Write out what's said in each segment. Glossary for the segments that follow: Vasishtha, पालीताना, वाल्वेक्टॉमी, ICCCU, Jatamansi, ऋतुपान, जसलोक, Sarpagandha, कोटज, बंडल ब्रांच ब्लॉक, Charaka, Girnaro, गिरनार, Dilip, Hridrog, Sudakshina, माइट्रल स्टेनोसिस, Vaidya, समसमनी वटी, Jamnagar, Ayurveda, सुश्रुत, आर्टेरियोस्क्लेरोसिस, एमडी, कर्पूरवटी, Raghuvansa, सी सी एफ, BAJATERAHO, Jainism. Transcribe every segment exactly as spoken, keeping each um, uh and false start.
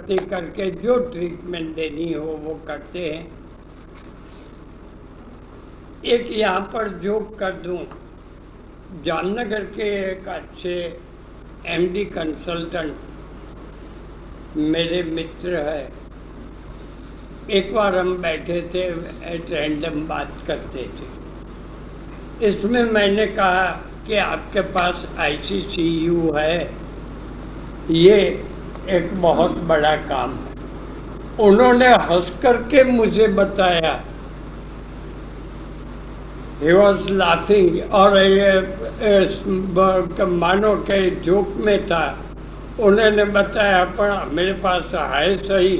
करके जो ट्रीटमेंट देनी हो वो करते हैं। एक यहाँ पर जो कर दूं, जामनगर के एक अच्छे एमडी कंसल्टेंट मेरे मित्र है। एक बार हम बैठे थे, एट रैंडम बात करते थे। इसमें मैंने कहा कि आपके पास आई सी सी यू है, ये एक बहुत बड़ा काम है। उन्होंने हंस करके मुझे बताया, ही वॉज लाफिंग, और ये मानो के जोक में था। उन्होंने बताया, पर मेरे पास है सही,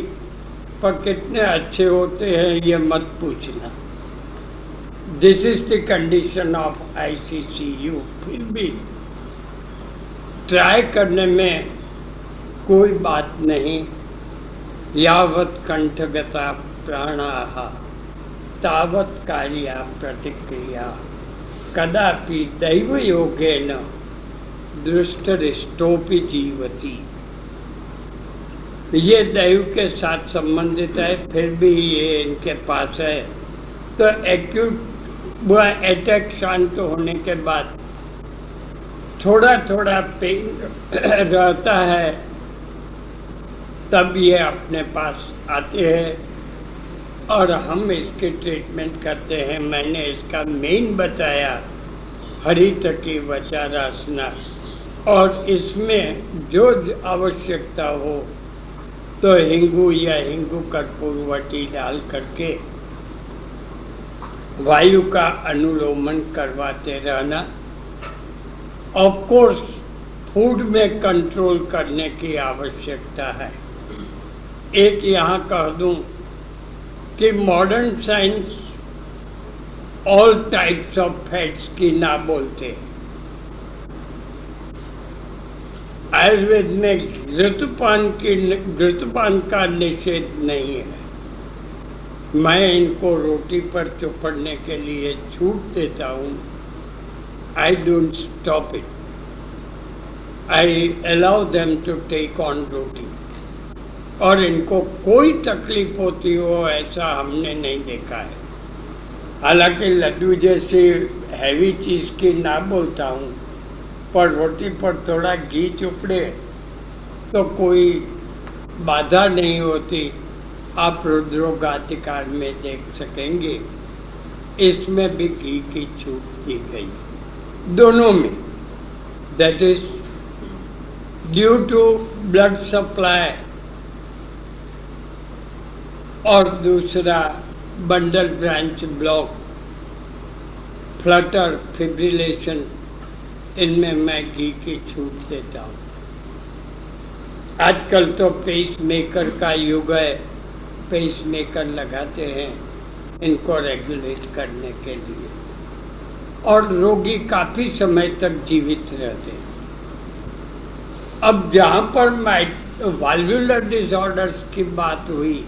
पर कितने अच्छे होते हैं ये मत पूछना। This is the condition of I C C U. फिर भी ट्राई करने में कोई बात नहीं। यावत कंठगता प्राणाः तावत कार्या प्रतिक्रिया कदापि दैव योगेन दृष्टरिष्टोपि जीवति। ये दैव के साथ संबंधित है, फिर भी ये इनके पास है। तो एक्यूट अटैक शांत होने के बाद थोड़ा थोड़ा पेन रहता है, तब ये अपने पास आते हैं और हम इसके ट्रीटमेंट करते हैं। मैंने इसका मेन बताया हरित की वचारासना, और इसमें जो आवश्यकता हो तो हिंगू या हिंगू कर्पूरवटी डाल करके वायु का अनुलोमन करवाते रहना। ऑफ कोर्स फूड में कंट्रोल करने की आवश्यकता है। एक यहाँ कह दूं कि modern science all types of fats की ना बोलते। आयुर्वेद में ऋतुपान की ऋतुपान का निषेध नहीं है। मैं इनको रोटी पर चौपड़ने के लिए छूट देता हूँ। I don't stop it, I allow them to take on roti, और इनको कोई तकलीफ होती हो ऐसा हमने नहीं देखा है। हालांकि लड्डू जैसी हैवी चीज़ की ना बोलता हूँ, पर रोटी पर थोड़ा घी चुपड़े तो कोई बाधा नहीं होती। आप हृद्रोग आतिकार में देख सकेंगे, इसमें भी घी की छूट दी गई। दोनों में that is due to blood supply, और दूसरा बंडल ब्रांच ब्लॉक, flutter, fibrillation, इनमें मैं घी की छूट देता हूँ। आजकल तो पेस मेकर का युग है, पेस मेकर लगाते हैं इनको रेगुलेट करने के लिए, और रोगी काफ़ी समय तक जीवित रहते हैं। अब जहाँ पर वाल्व्युलर डिसऑर्डर्स की बात हुई,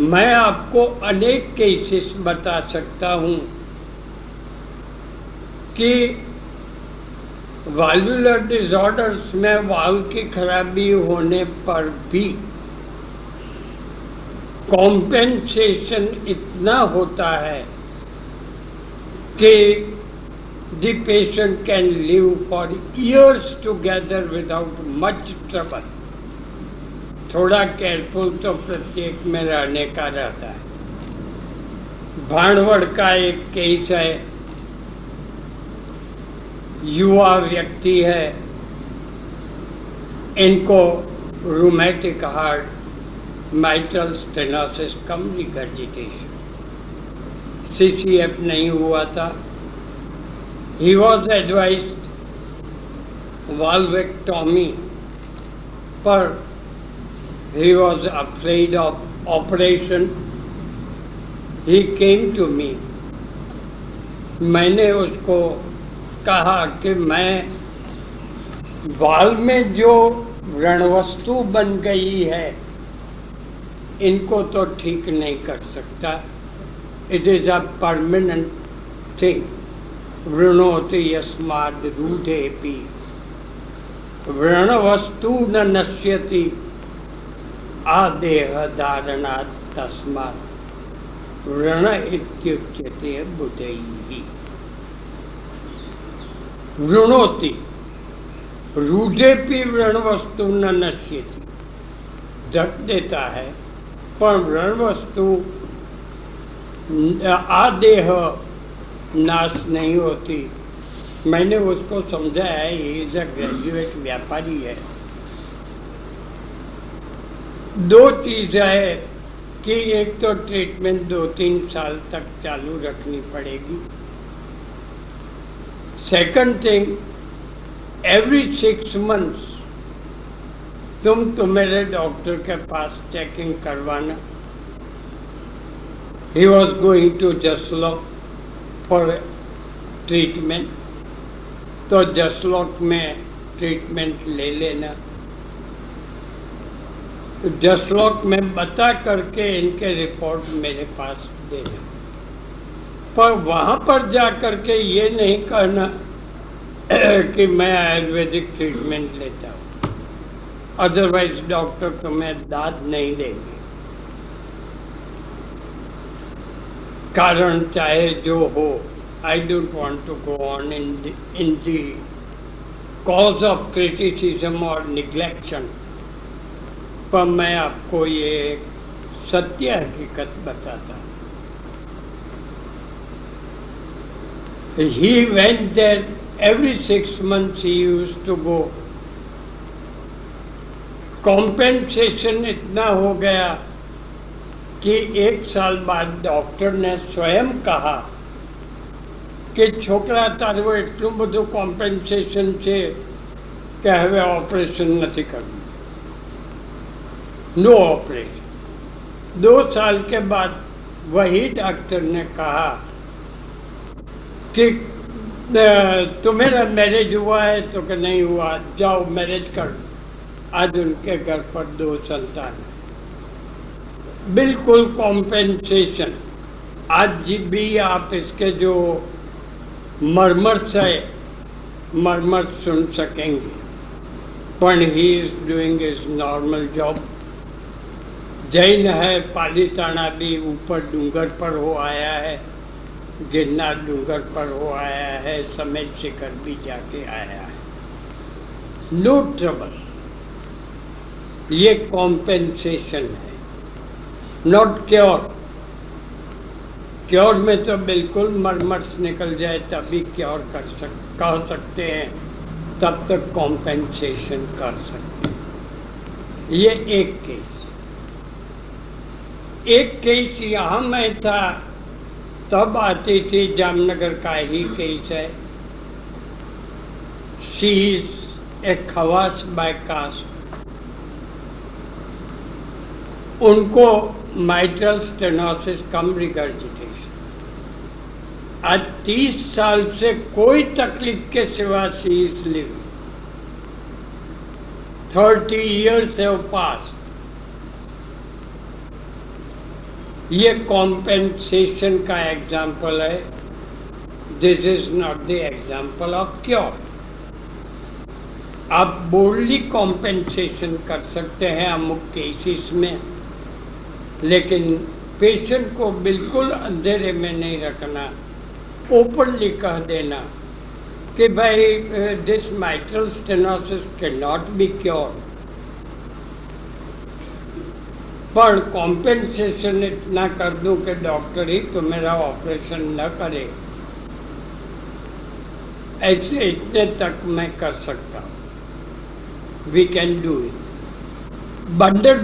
मैं आपको अनेक केसेस बता सकता हूँ कि वाल्वुलर डिसऑर्डर्स में वाल्व की खराबी होने पर भी कॉम्पेंसेशन इतना होता है कि the patient can live for years together without much trouble. थोड़ा केयरफुल तो प्रत्येक में रहने का रहता है। भांडवड़ का एक केस है, युवा व्यक्ति है, इनको रूमेटिक हार्ट, माइट्रल स्टेनोसिस, कमरी कंजंक्टिविटिस, सी सी एफ नहीं हुआ था। ही वॉज एडवाइज्ड वाल्वेक्टॉमी, पर he was afraid of operation. He came to me. मैंने उसको कहा कि मैं वाल्व में जो रणवस्तु बन गई है इनको तो ठीक नहीं कर सकता। It is a permanent thing. वृणोति यस्माद् रूढेऽपि वृणवस्तु न नश्यति आदेह धारणा तस्मात् ऋण इत्युच्यते बुधैः। ऋणोति रूढ़ेपि ऋण वस्तु न नश्यति, ढक देता है, पर ऋण वस्तु आदेह नाश नहीं होती। मैंने उसको समझा है, ये इज अ ग्रेजुएट व्यापारी है। दो चीज है कि एक तो ट्रीटमेंट दो तीन साल तक चालू रखनी पड़ेगी। Second thing, every six months तुम तुम्हारे डॉक्टर के पास चेकिंग करवाना। He was going to जसलोक for treatment, तो जसलोक में ट्रीटमेंट ले लेना। जसलोक में बता करके इनके रिपोर्ट मेरे पास देना, पर वहाँ पर जा करके ये नहीं कहना कि मैं आयुर्वेदिक ट्रीटमेंट लेता हूँ, अदरवाइज डॉक्टर तुम्हें दाद नहीं देंगे। कारण चाहे जो हो, I don't want to go on in in the cause of criticism और निग्लेक्शन, पर मैं आपको ये सत्य हकीकत बताता हूँ। He went there every six months. He used to go. Compensation इतना हो गया कि एक साल बाद डॉक्टर ने स्वयं कहा कि छोकरा तारो એટલું બધું કોમ્પેન્સેશન છે કે હવે ઓપરેશન નથી કરવું, नो ऑपरेशन। दो साल के बाद वही डॉक्टर ने कहा कि तुम्हारा मैरिज हुआ है तो कि नहीं हुआ, जाओ मैरिज कर। आज उनके घर पर दो संतान, बिल्कुल कॉम्पेंसेशन। आज जी भी आप इसके जो मर्मर्स है मर्मर सुन सकेंगे, पर he is doing is normal job. Jain है, पालीताना भी ऊपर डूंगर पर हो आया है, गिरनार डूंगर पर हो आया है, समेत शिखर भी जाके आया है, नो ट्रबल। ये कॉम्पेंसेशन है, नॉट क्योर। क्योर में तो बिल्कुल मरमर्स निकल जाए तभी क्योर कर सक कह सकते हैं, तब तक कॉम्पेंसेशन कर सकते हैं। ये एक केस। एक केस यहाँ में था, तब आती थी, जामनगर का ही केस है। She is a Khawas by caste. उनको माइट्रल स्टेनोसिस कम रिगर्जिटेशन। आज तीस साल से कोई तकलीफ के सिवा she is living. Thirty years have past. ये कॉम्पेंसेशन का एग्जाम्पल है, this is not the example of cure. आप बोल्डली कॉम्पेंसेशन कर सकते हैं अमुक केसेस में, लेकिन पेशेंट को बिल्कुल अंधेरे में नहीं रखना। ओपनली कह देना कि भाई this माइट्रल स्टेनोसिस can not be cure, पर कॉम्पेंसेशन इतना कर दूं कि डॉक्टर ही तो मेरा ऑपरेशन न करे, ऐसे इतने तक मैं कर सकता हूँ, we can do it. Bundle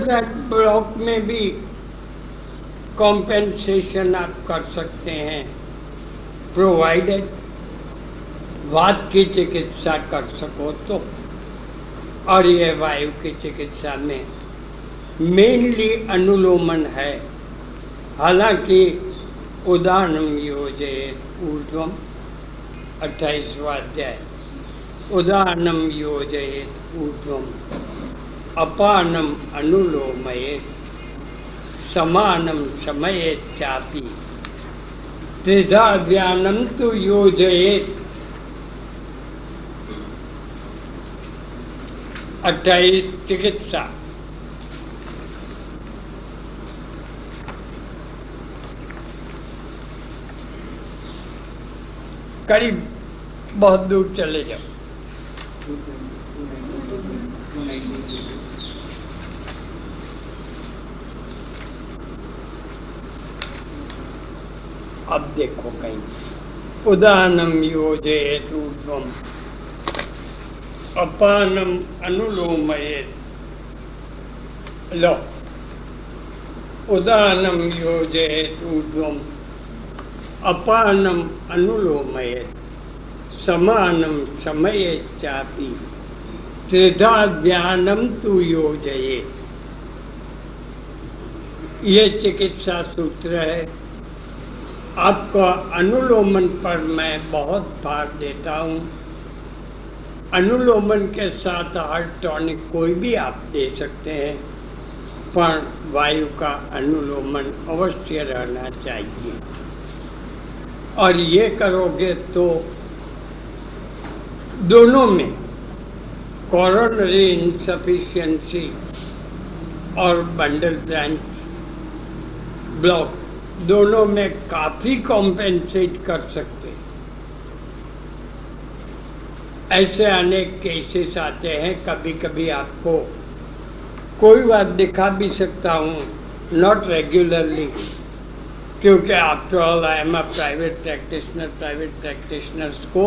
block में भी कॉम्पेंसेशन आप कर सकते हैं, प्रोवाइडेड वात की चिकित्सा कर सको तो। और ये वायु की चिकित्सा में मेनली अनुलोमन है, हालांकि उदाहरण योजे ऊर्ध्वम अट्ठाईसवां अध्याय, उदाहरणम योजे ऊर्ध्वम अपानम अनुलोमये समानम शमये चापि त्रिधा ध्यानम तो योजये। अट्ठाईस चिकित्सा करीब बहुत दूर चले जाओ। अब देखो कहीं उदानम योजयेत ऊर्ध्वम् अपानम अनुलोमयेत। लो उदानम योजयेत ऊर्ध्वम् अपानम अनुलोमयेत समानम शमयेत् चापि त्रिधा ध्यानम तु योजयेत्। ये चिकित्सा सूत्र है। आपको अनुलोमन पर मैं बहुत भार देता हूँ। अनुलोमन के साथ हार्ट टॉनिक कोई भी आप दे सकते हैं, पर वायु का अनुलोमन अवश्य रहना चाहिए। और ये करोगे तो दोनों में कोरोनरी इनसफिशिएंसी और बंडल ब्रांच ब्लॉक दोनों में काफी कॉम्पेंसेट कर सकते। ऐसे अनेक केसेस आते हैं। कभी कभी आपको कोई बात दिखा भी सकता हूँ, नॉट रेगुलरली, क्योंकि after all I am a private practitioner. Private practitioners को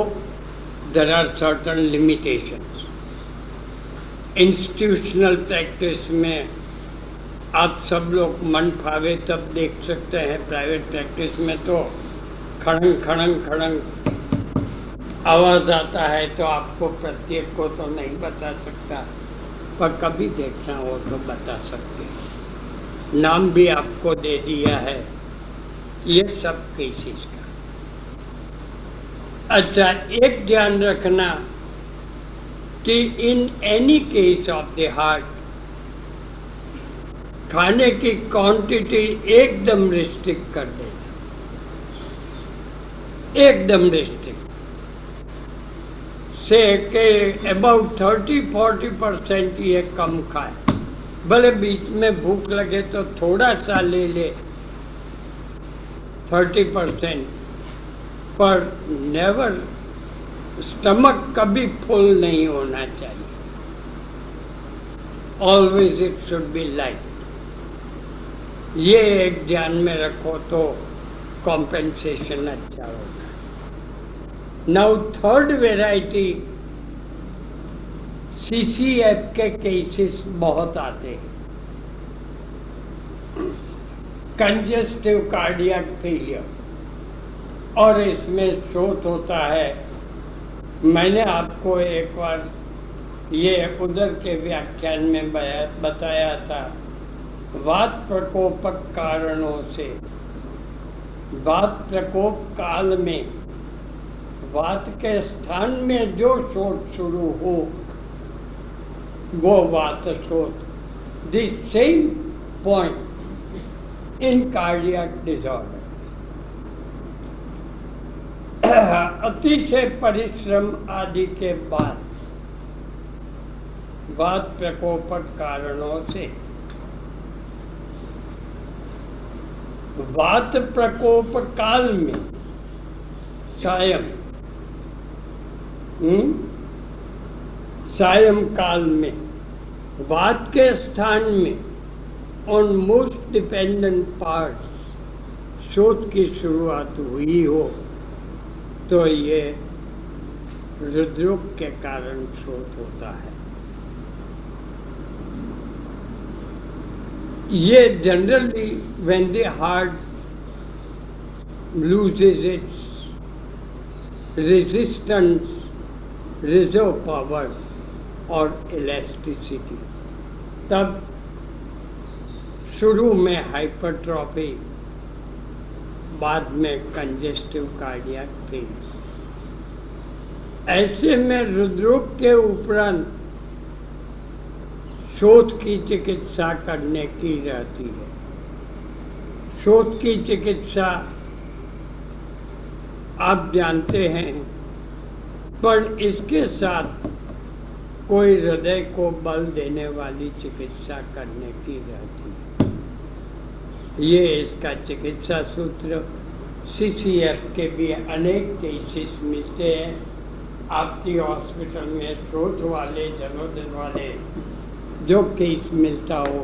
there are certain limitations. Institutional practice में आप सब लोग मन फावे तब देख सकते हैं। प्राइवेट प्रैक्टिस में तो खड़ंग खड़ंग खड़ंग आवाज़ आता है, तो आपको प्रत्येक को तो नहीं बता सकता, पर कभी देखना हो तो बता सकते हैं। नाम भी आपको दे दिया है ये सब केसेस का। अच्छा, एक ध्यान रखना कि in any case of the heart खाने की क्वांटिटी एकदम रिस्ट्रिक्ट कर देना, एकदम रिस्ट्रिक्ट से के अबाउट थर्टी फोर्टी परसेंट ये कम खाए। भले बीच में भूख लगे तो थोड़ा सा ले ले थर्टी परसेंट, पर नेवर, स्टमक कभी फुल नहीं होना चाहिए। Always it should be light. ये एक ध्यान में रखो तो कॉम्पेंसेशन अच्छा होगा। नाउ थर्ड वेराइटी, सीसीएफ के केसेस बहुत आते हैं। कंजेस्टिव कार्डियक फेलियर, और इसमें स्रोत होता है। मैंने आपको एक बार ये उधर के व्याख्यान में बताया था, वात प्रकोपक कारणों से, वात प्रकोप काल में वात के स्थान में जो शोध शुरू हो वो वात शोध। This same point in cardiac disorder. अतिशय परिश्रम आदि के बाद वात प्रकोपक कारणों से। वात प्रकोप काल में सायम सायम काल में वात के स्थान में ऑन मोस्ट डिपेंडेंट पार्ट्स शोध की शुरुआत हुई हो तो ये हृदरोग के कारण शोध होता है। ये generally when the heart loses its resistance, reserve power or elasticity, तब शुरू में hypertrophy, बाद में congestive cardiac failure। ऐसे में हृदरोग के उपरांत शोध की चिकित्सा करने की रहती है। शोध की चिकित्सा आप जानते हैं, पर इसके साथ कोई हृदय को बल देने वाली चिकित्सा करने की रहती है। ये इसका चिकित्सा सूत्र। शिष्य के भी अनेक केसेस मिलते हैं आपकी हॉस्पिटल में, थ्रोट वाले जनोदन वाले जो केस मिलता हो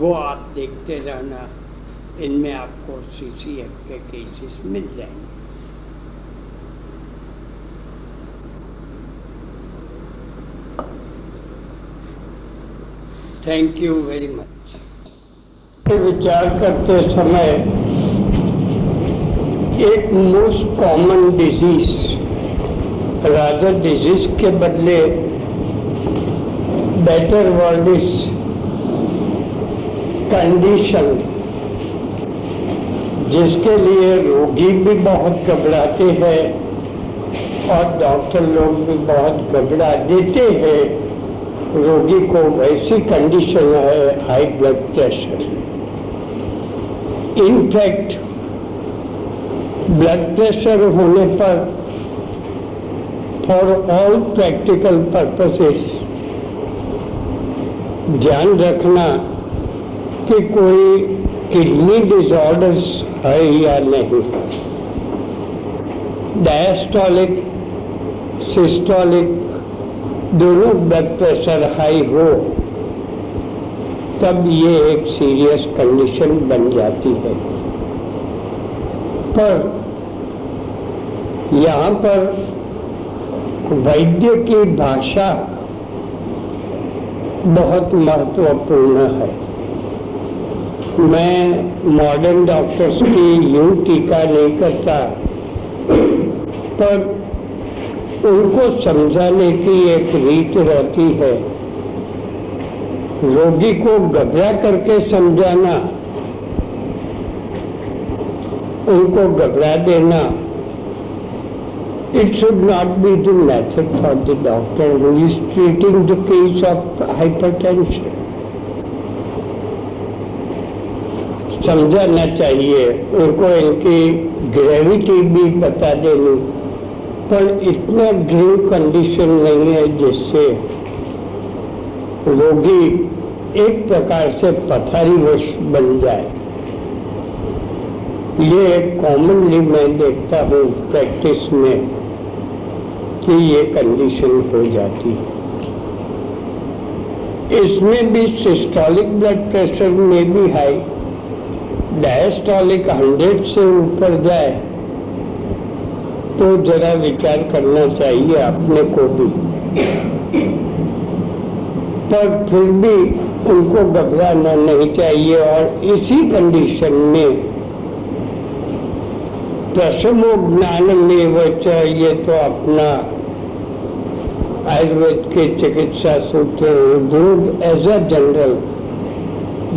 वो आप देखते रहना, इनमें आपको सी सी एफ के केसेस मिल जाएंगे। Thank you very much. विचार करते समय एक most common disease rather disease के बदले बेटर वर्ड इज कंडीशन, जिसके लिए रोगी भी बहुत घबराते हैं और डॉक्टर लोग भी बहुत घबरा देते हैं। रोगी को वैसी कंडीशन है high blood pressure. In fact blood pressure होने पर फॉर ऑल प्रैक्टिकल पर्पसेस ध्यान रखना कि कोई किडनी डिसऑर्डर्स है या नहीं, डायस्टोलिक सिस्टोलिक दोनों ब्लड प्रेशर हाई हो तब ये एक सीरियस कंडीशन बन जाती है। पर यहाँ पर वैद्य की भाषा बहुत महत्वपूर्ण है। मैं मॉडर्न डॉक्टर्स की यूं टीका नहीं करता, पर उनको समझाने की एक रीत रहती है। रोगी को घबरा करके समझाना, उनको घबरा देना, it should not be the method for the doctor who is treating the case of hypertension. समझाना चाहिए उनको, इनकी ग्रेविटी भी बता देनी, पर इतना ग्रेव कंडीशन नहीं है जिससे रोगी एक प्रकार से पथारीवश बन जाए। ये कॉमनली मैं देखता हूँ प्रैक्टिस में कि ये कंडीशन हो जाती है। इसमें भी सिस्टोलिक ब्लड प्रेशर में भी हाई, डायस्टोलिक हंड्रेड से ऊपर जाए तो जरा विचार करना चाहिए अपने को भी। पर फिर भी उनको घबराना नहीं चाहिए और इसी कंडीशन में प्रशमो ज्ञान में वच, ये तो अपना आयुर्वेद के चिकित्सा सूत्र हृद्रोग एज अ जनरल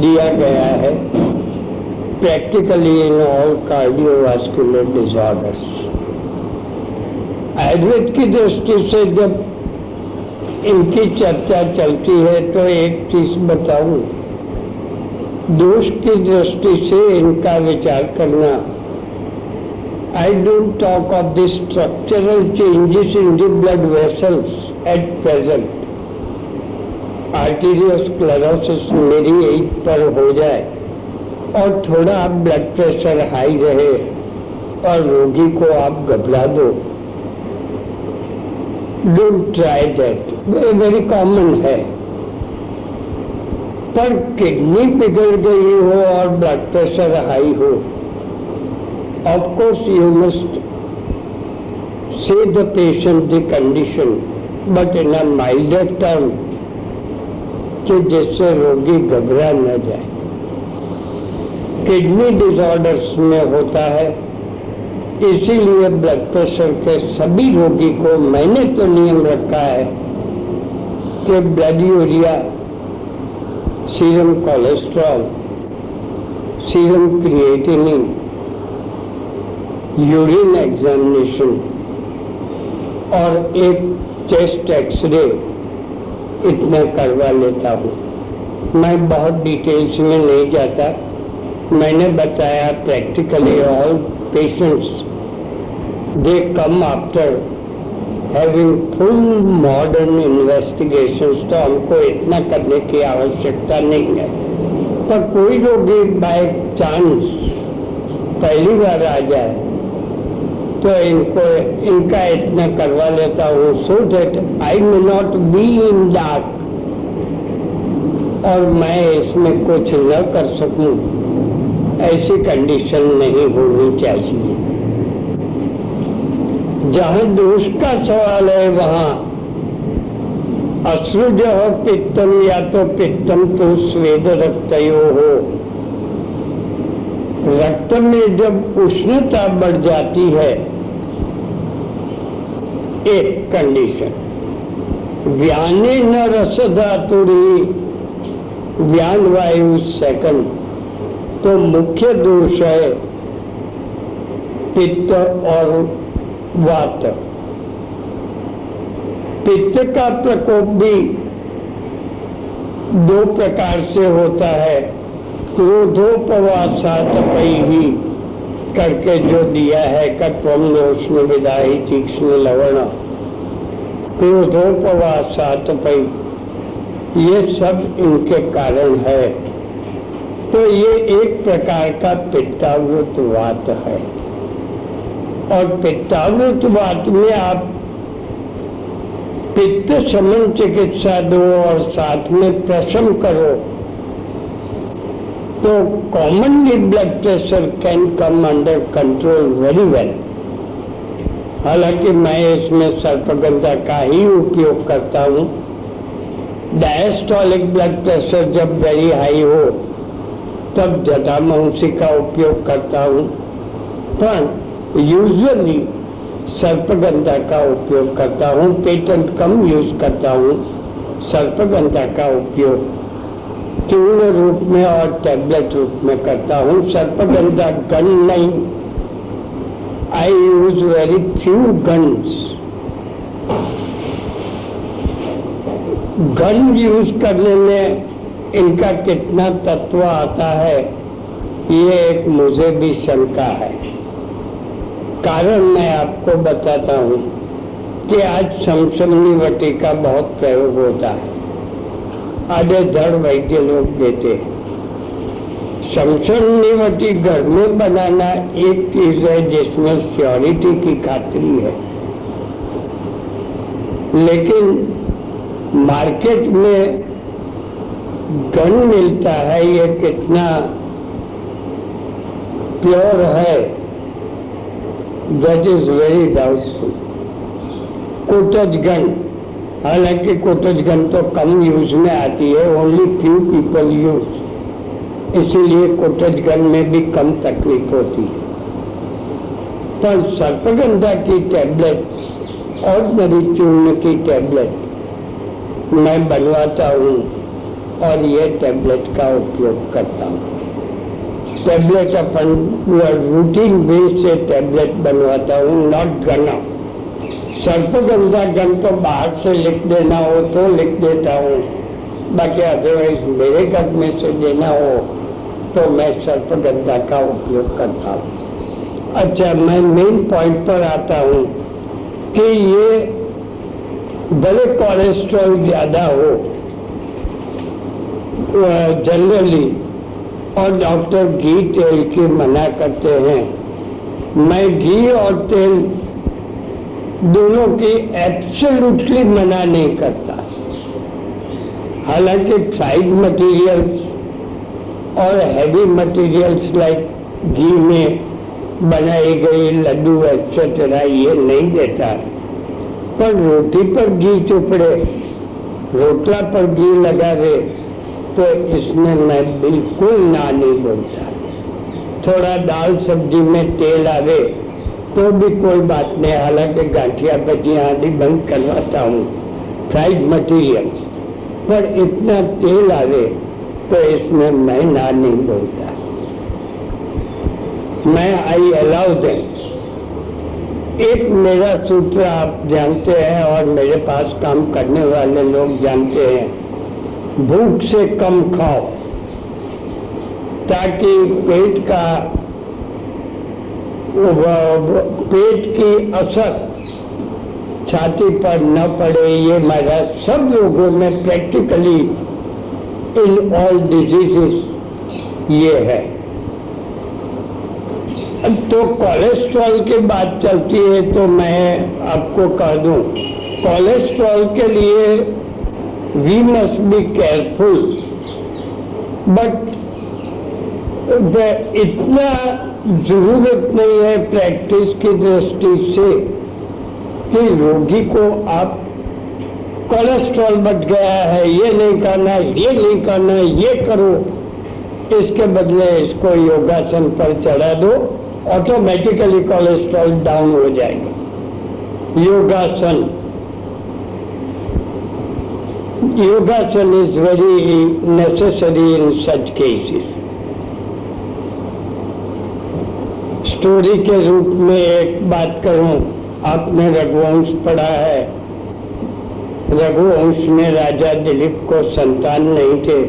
दिया गया है practically in all cardiovascular disorders. Ayurveda की दृष्टि से जब इनकी चर्चा चलती है तो एक चीज बताऊं, दोष की दृष्टि से इनका विचार करना। I don't talk of the structural changes in the blood vessels at present. आर्टेरियोस्क्लेरोसिस मेरी एज पर हो जाए और थोड़ा आप ब्लड प्रेशर हाई रहे और रोगी को आप घबरा दो, don't try that, very common है। पर किडनी बिगड़ गई हो और ब्लड प्रेशर हाई हो, of course you must say the patient the condition but in a milder term कि जिससे रोगी घबरा न जाए। किडनी डिसऑर्डर्स में होता है, इसीलिए ब्लड प्रेशर के सभी रोगी को मैंने तो नियम रखा है कि blood urea, serum cholesterol, serum creatinine, urine examination और एक चेस्ट एक्सरे इतना करवा लेता हूँ। मैं बहुत डिटेल्स में नहीं जाता, मैंने बताया practically all patients they come after having full modern investigations, तो हमको इतना करने की आवश्यकता नहीं है। पर कोई रोगी बाय चांस पहली बार आ जाए तो इनको इनका इतना करवा लेता हूँ so that I may not be in dark और मैं इसमें कुछ न कर सकूं, ऐसी कंडीशन नहीं होनी चाहिए। जहाँ दोष का सवाल है वहाँ अश्रु जो हो पित्तम या तो पित्तम तो स्वेद रक्तयो हो, रक्त में जब उष्णता बढ़ जाती है, एक कंडीशन व्याने न रस धातुरी व्यान वायु सेकंड, तो मुख्य दोष है पित्त और वात। पित्त का प्रकोप भी दो प्रकार से होता है, क्रोधोपवासात पैहि करके जो दिया है कत्वम ने उसमें विदाई तीक्ष्ण लवण क्रोधोपवासात पै, ये सब इनके कारण है। तो ये एक प्रकार का पित्तावृत वात है और पित्तावृत वात में आप पित्त शमन चिकित्सा दो और साथ में प्रशम करो तो commonly blood pressure can come under control very well। हालांकि मैं इसमें सर्पगंधा का ही उपयोग करता हूँ। डायस्टोलिक ब्लड प्रेशर जब वेरी हाई हो तब जटामांसी का उपयोग करता हूँ, पर यूजुअली सर्पगंधा का उपयोग करता हूँ। पेटेंट कम यूज करता हूँ, सर्पगंधा का उपयोग चूर्ण रूप में और टैबलेट रूप में करता हूँ। सर्पगंधा गन नहीं, I use very few guns. गन यूज करने में इनका कितना तत्व आता है ये एक मुझे भी शंका है। कारण मैं आपको बताता हूँ कि आज समसमनी वटी का बहुत प्रयोग होता है, आधे धड़ वैद्य लोग देते हैं। शमशनवटी घर में बनाना एक चीज है जिसमें श्योरिटी की खातरी है, लेकिन मार्केट में गन मिलता है ये कितना प्योर है दैट इज वेरी डाउटफुल। कोटज गन, हालांकि कोटज गन तो कम यूज में आती है, ओनली फ्यू पीपल यूज, इसीलिए कोटज गन में भी कम तकलीफ होती है। पर सर्पगंधा की टैबलेट और मेरी चूर्ण की टैबलेट मैं बनवाता हूँ और ये टैबलेट का उपयोग करता हूँ। टैबलेट अपन रूटीन बेस से टैबलेट बनवाता हूँ, नॉट गना। सर्पगंधा गन तो बाहर से लिख देना हो तो लिख देता हूँ, बाकी अदरवाइज मेरे घर में से देना हो तो मैं सर्पगंधा का उपयोग करता हूँ। अच्छा, मैं मेन पॉइंट पर आता हूँ कि ये भले कोलेस्ट्रॉल ज़्यादा हो जनरली और डॉक्टर घी तेल की मना करते हैं, मैं घी और तेल दोनों की एब्सोल्युटली मना नहीं करता। हालांकि फ्राइड मटेरियल्स और हैवी मटेरियल्स लाइक घी में बनाई गई लड्डू एक्सेट्रा ये नहीं देता, पर रोटी पर घी चुपड़े, रोटला पर घी लगा दे तो इसमें मैं बिल्कुल ना नहीं बोलता। थोड़ा दाल सब्जी में तेल आवे तो भी कोई बात नहीं, हालांकि गांठिया बजिया आदि बंद करवाता हूँ फ्राइड मटेरियल, पर इतना तेल आवे तो इसमें मैं ना नहीं बोलता। मैं आई अलाउ दें। एक मेरा सूत्र आप जानते हैं और मेरे पास काम करने वाले लोग जानते हैं, भूख से कम खाओ ताकि पेट का पेट की असर छाती पर न पड़े। ये मेरा सब लोगों में प्रैक्टिकली इन ऑल डिजीजेस ये है। तो कोलेस्ट्रॉल की बात चलती है तो मैं आपको कह दूं, कोलेस्ट्रॉल के लिए we must be careful, but इतना जरूरत नहीं है प्रैक्टिस की दृष्टि से कि रोगी को आप कोलेस्ट्रॉल बढ़ गया है ये नहीं करना ये नहीं करना ये करो, इसके बदले इसको योगासन पर चढ़ा दो, ऑटोमेटिकली कोलेस्ट्रॉल डाउन हो जाएगा। योगासन योगासन is very necessary in such cases. Story के रूप में एक बात कहूं, आपने रघुवंश पढ़ा है, रघुवंश में राजा दिलीप को संतान नहीं थे,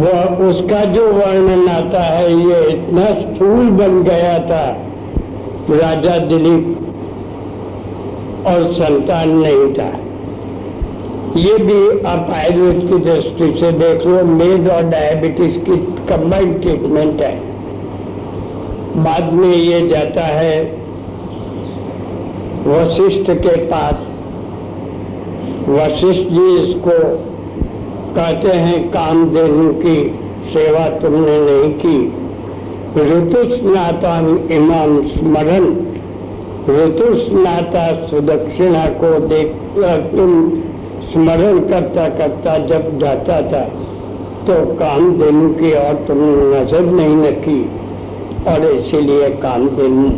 वह उसका जो वर्णन आता है ये इतना स्थूल बन गया था राजा दिलीप और संतान नहीं था। ये भी आप आयुर्वेद की दृष्टि से देख लो, मेद और डायबिटीज की कंबाइंड ट्रीटमेंट है। बाद में ये जाता है वशिष्ठ के पास, वशिष्ठ जी इसको कहते हैं कामधेनु की सेवा तुमने नहीं की, ऋतुस्नाता इमाम स्मरण, ऋतुस्नाता सुदक्षिणा को देख तुम स्मरण करता करता जब जाता था तो कामधेनु की और तुमने नजर नहीं रखी और इसीलिए कामधेनु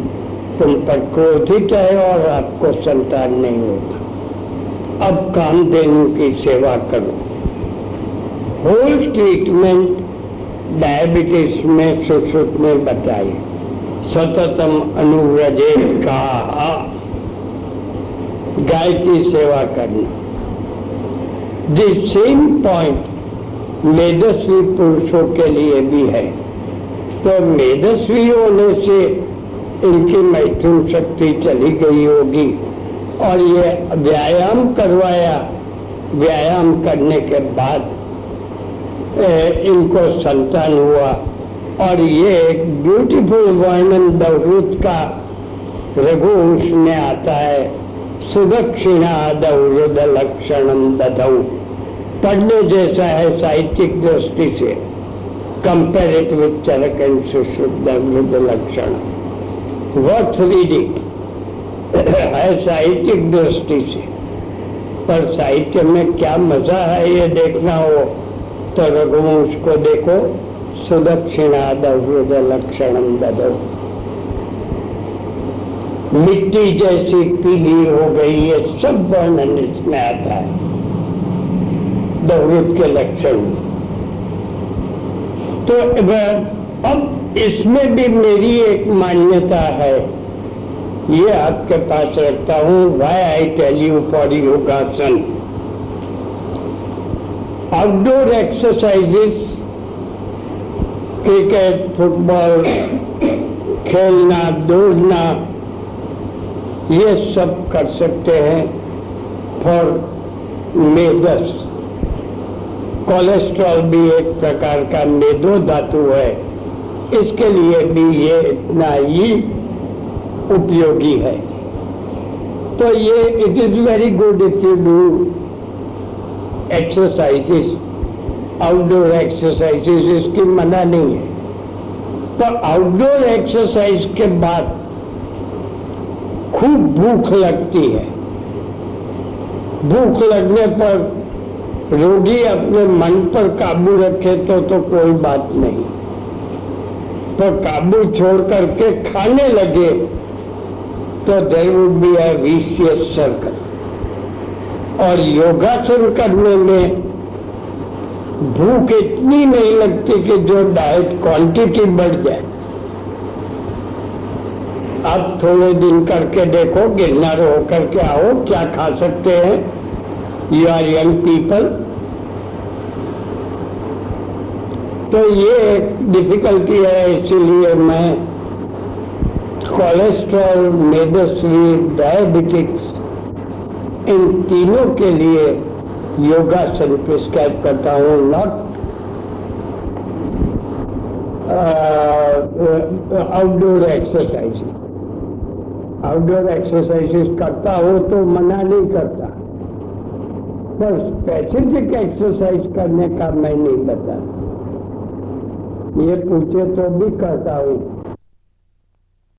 तुम पर क्रोधित है और आपको संतान नहीं होता, अब कामधेनु की सेवा करो। होल ट्रीटमेंट डायबिटीज में सुश्रुत ने बताई, सततम अनुव्रजे का गाय की सेवा करना। द सेम पॉइंट मेदस्वी पुरुषों के लिए भी है, तो मेदस्वी होने से इनकी मैथुन शक्ति चली गई होगी और ये व्यायाम करवाया, व्यायाम करने के बाद इनको संतान हुआ। और ये एक ब्यूटीफुल वर्णन दौरुत का रघुवंश में आता है, सुदक्षिणा दौरुद लक्षणम दधौ, पढ़ने जैसा है साहित्यिक दृष्टि से, compared with Charaka and Sushruta with the Lakshana, worth reading है साहित्यिक दृष्टि से। पर साहित्य में क्या मजा है ये देखना हो तो रघुवंश को देखो, सुदक्षिणा दौरुद लक्षणम दधौ। मिट्टी जैसी पीली हो गई, ये सब वर्णन इसमें आता है दौरुद के लक्षण। तो अब इसमें भी मेरी एक मान्यता है, ये आपके पास रखता हूँ, why I tell you for योगासन। आउटडोर एक्सरसाइजेस, क्रिकेट, फुटबॉल खेलना, दौड़ना, ये सब कर सकते हैं फॉर मेदस। कोलेस्ट्रॉल भी एक प्रकार का मेदो धातु है, इसके लिए भी ये इतना ही उपयोगी है। तो ये it is very good if you do exercises, outdoor exercises, इसकी मना नहीं है। तो आउटडोर एक्सरसाइज के बाद खूब भूख लगती है, भूख लगने पर रोगी अपने मन पर काबू रखे तो तो कोई बात नहीं, पर काबू छोड़ करके खाने लगे तो there would be a vicious circle. और योगासन करने में भूख इतनी नहीं लगती कि जो डाइट क्वांटिटी बढ़ जाए। आप थोड़े दिन करके देखो, गिरनारो होकर के आओ, क्या खा सकते हैं, यू आर यंग पीपल। तो ये एक डिफिकल्टी है, इसीलिए मैं कोलेस्ट्रॉल, मेदस्वी, डायबिटिक्स, इन तीनों के लिए योगासन प्रिस्क्राइब करता हूँ, not outdoor exercise, outdoor exercises करता हो तो मना नहीं करता, पर स्पेसिफिक एक्सरसाइज करने का मैं नहीं बता, ये पूछे तो भी करता हूँ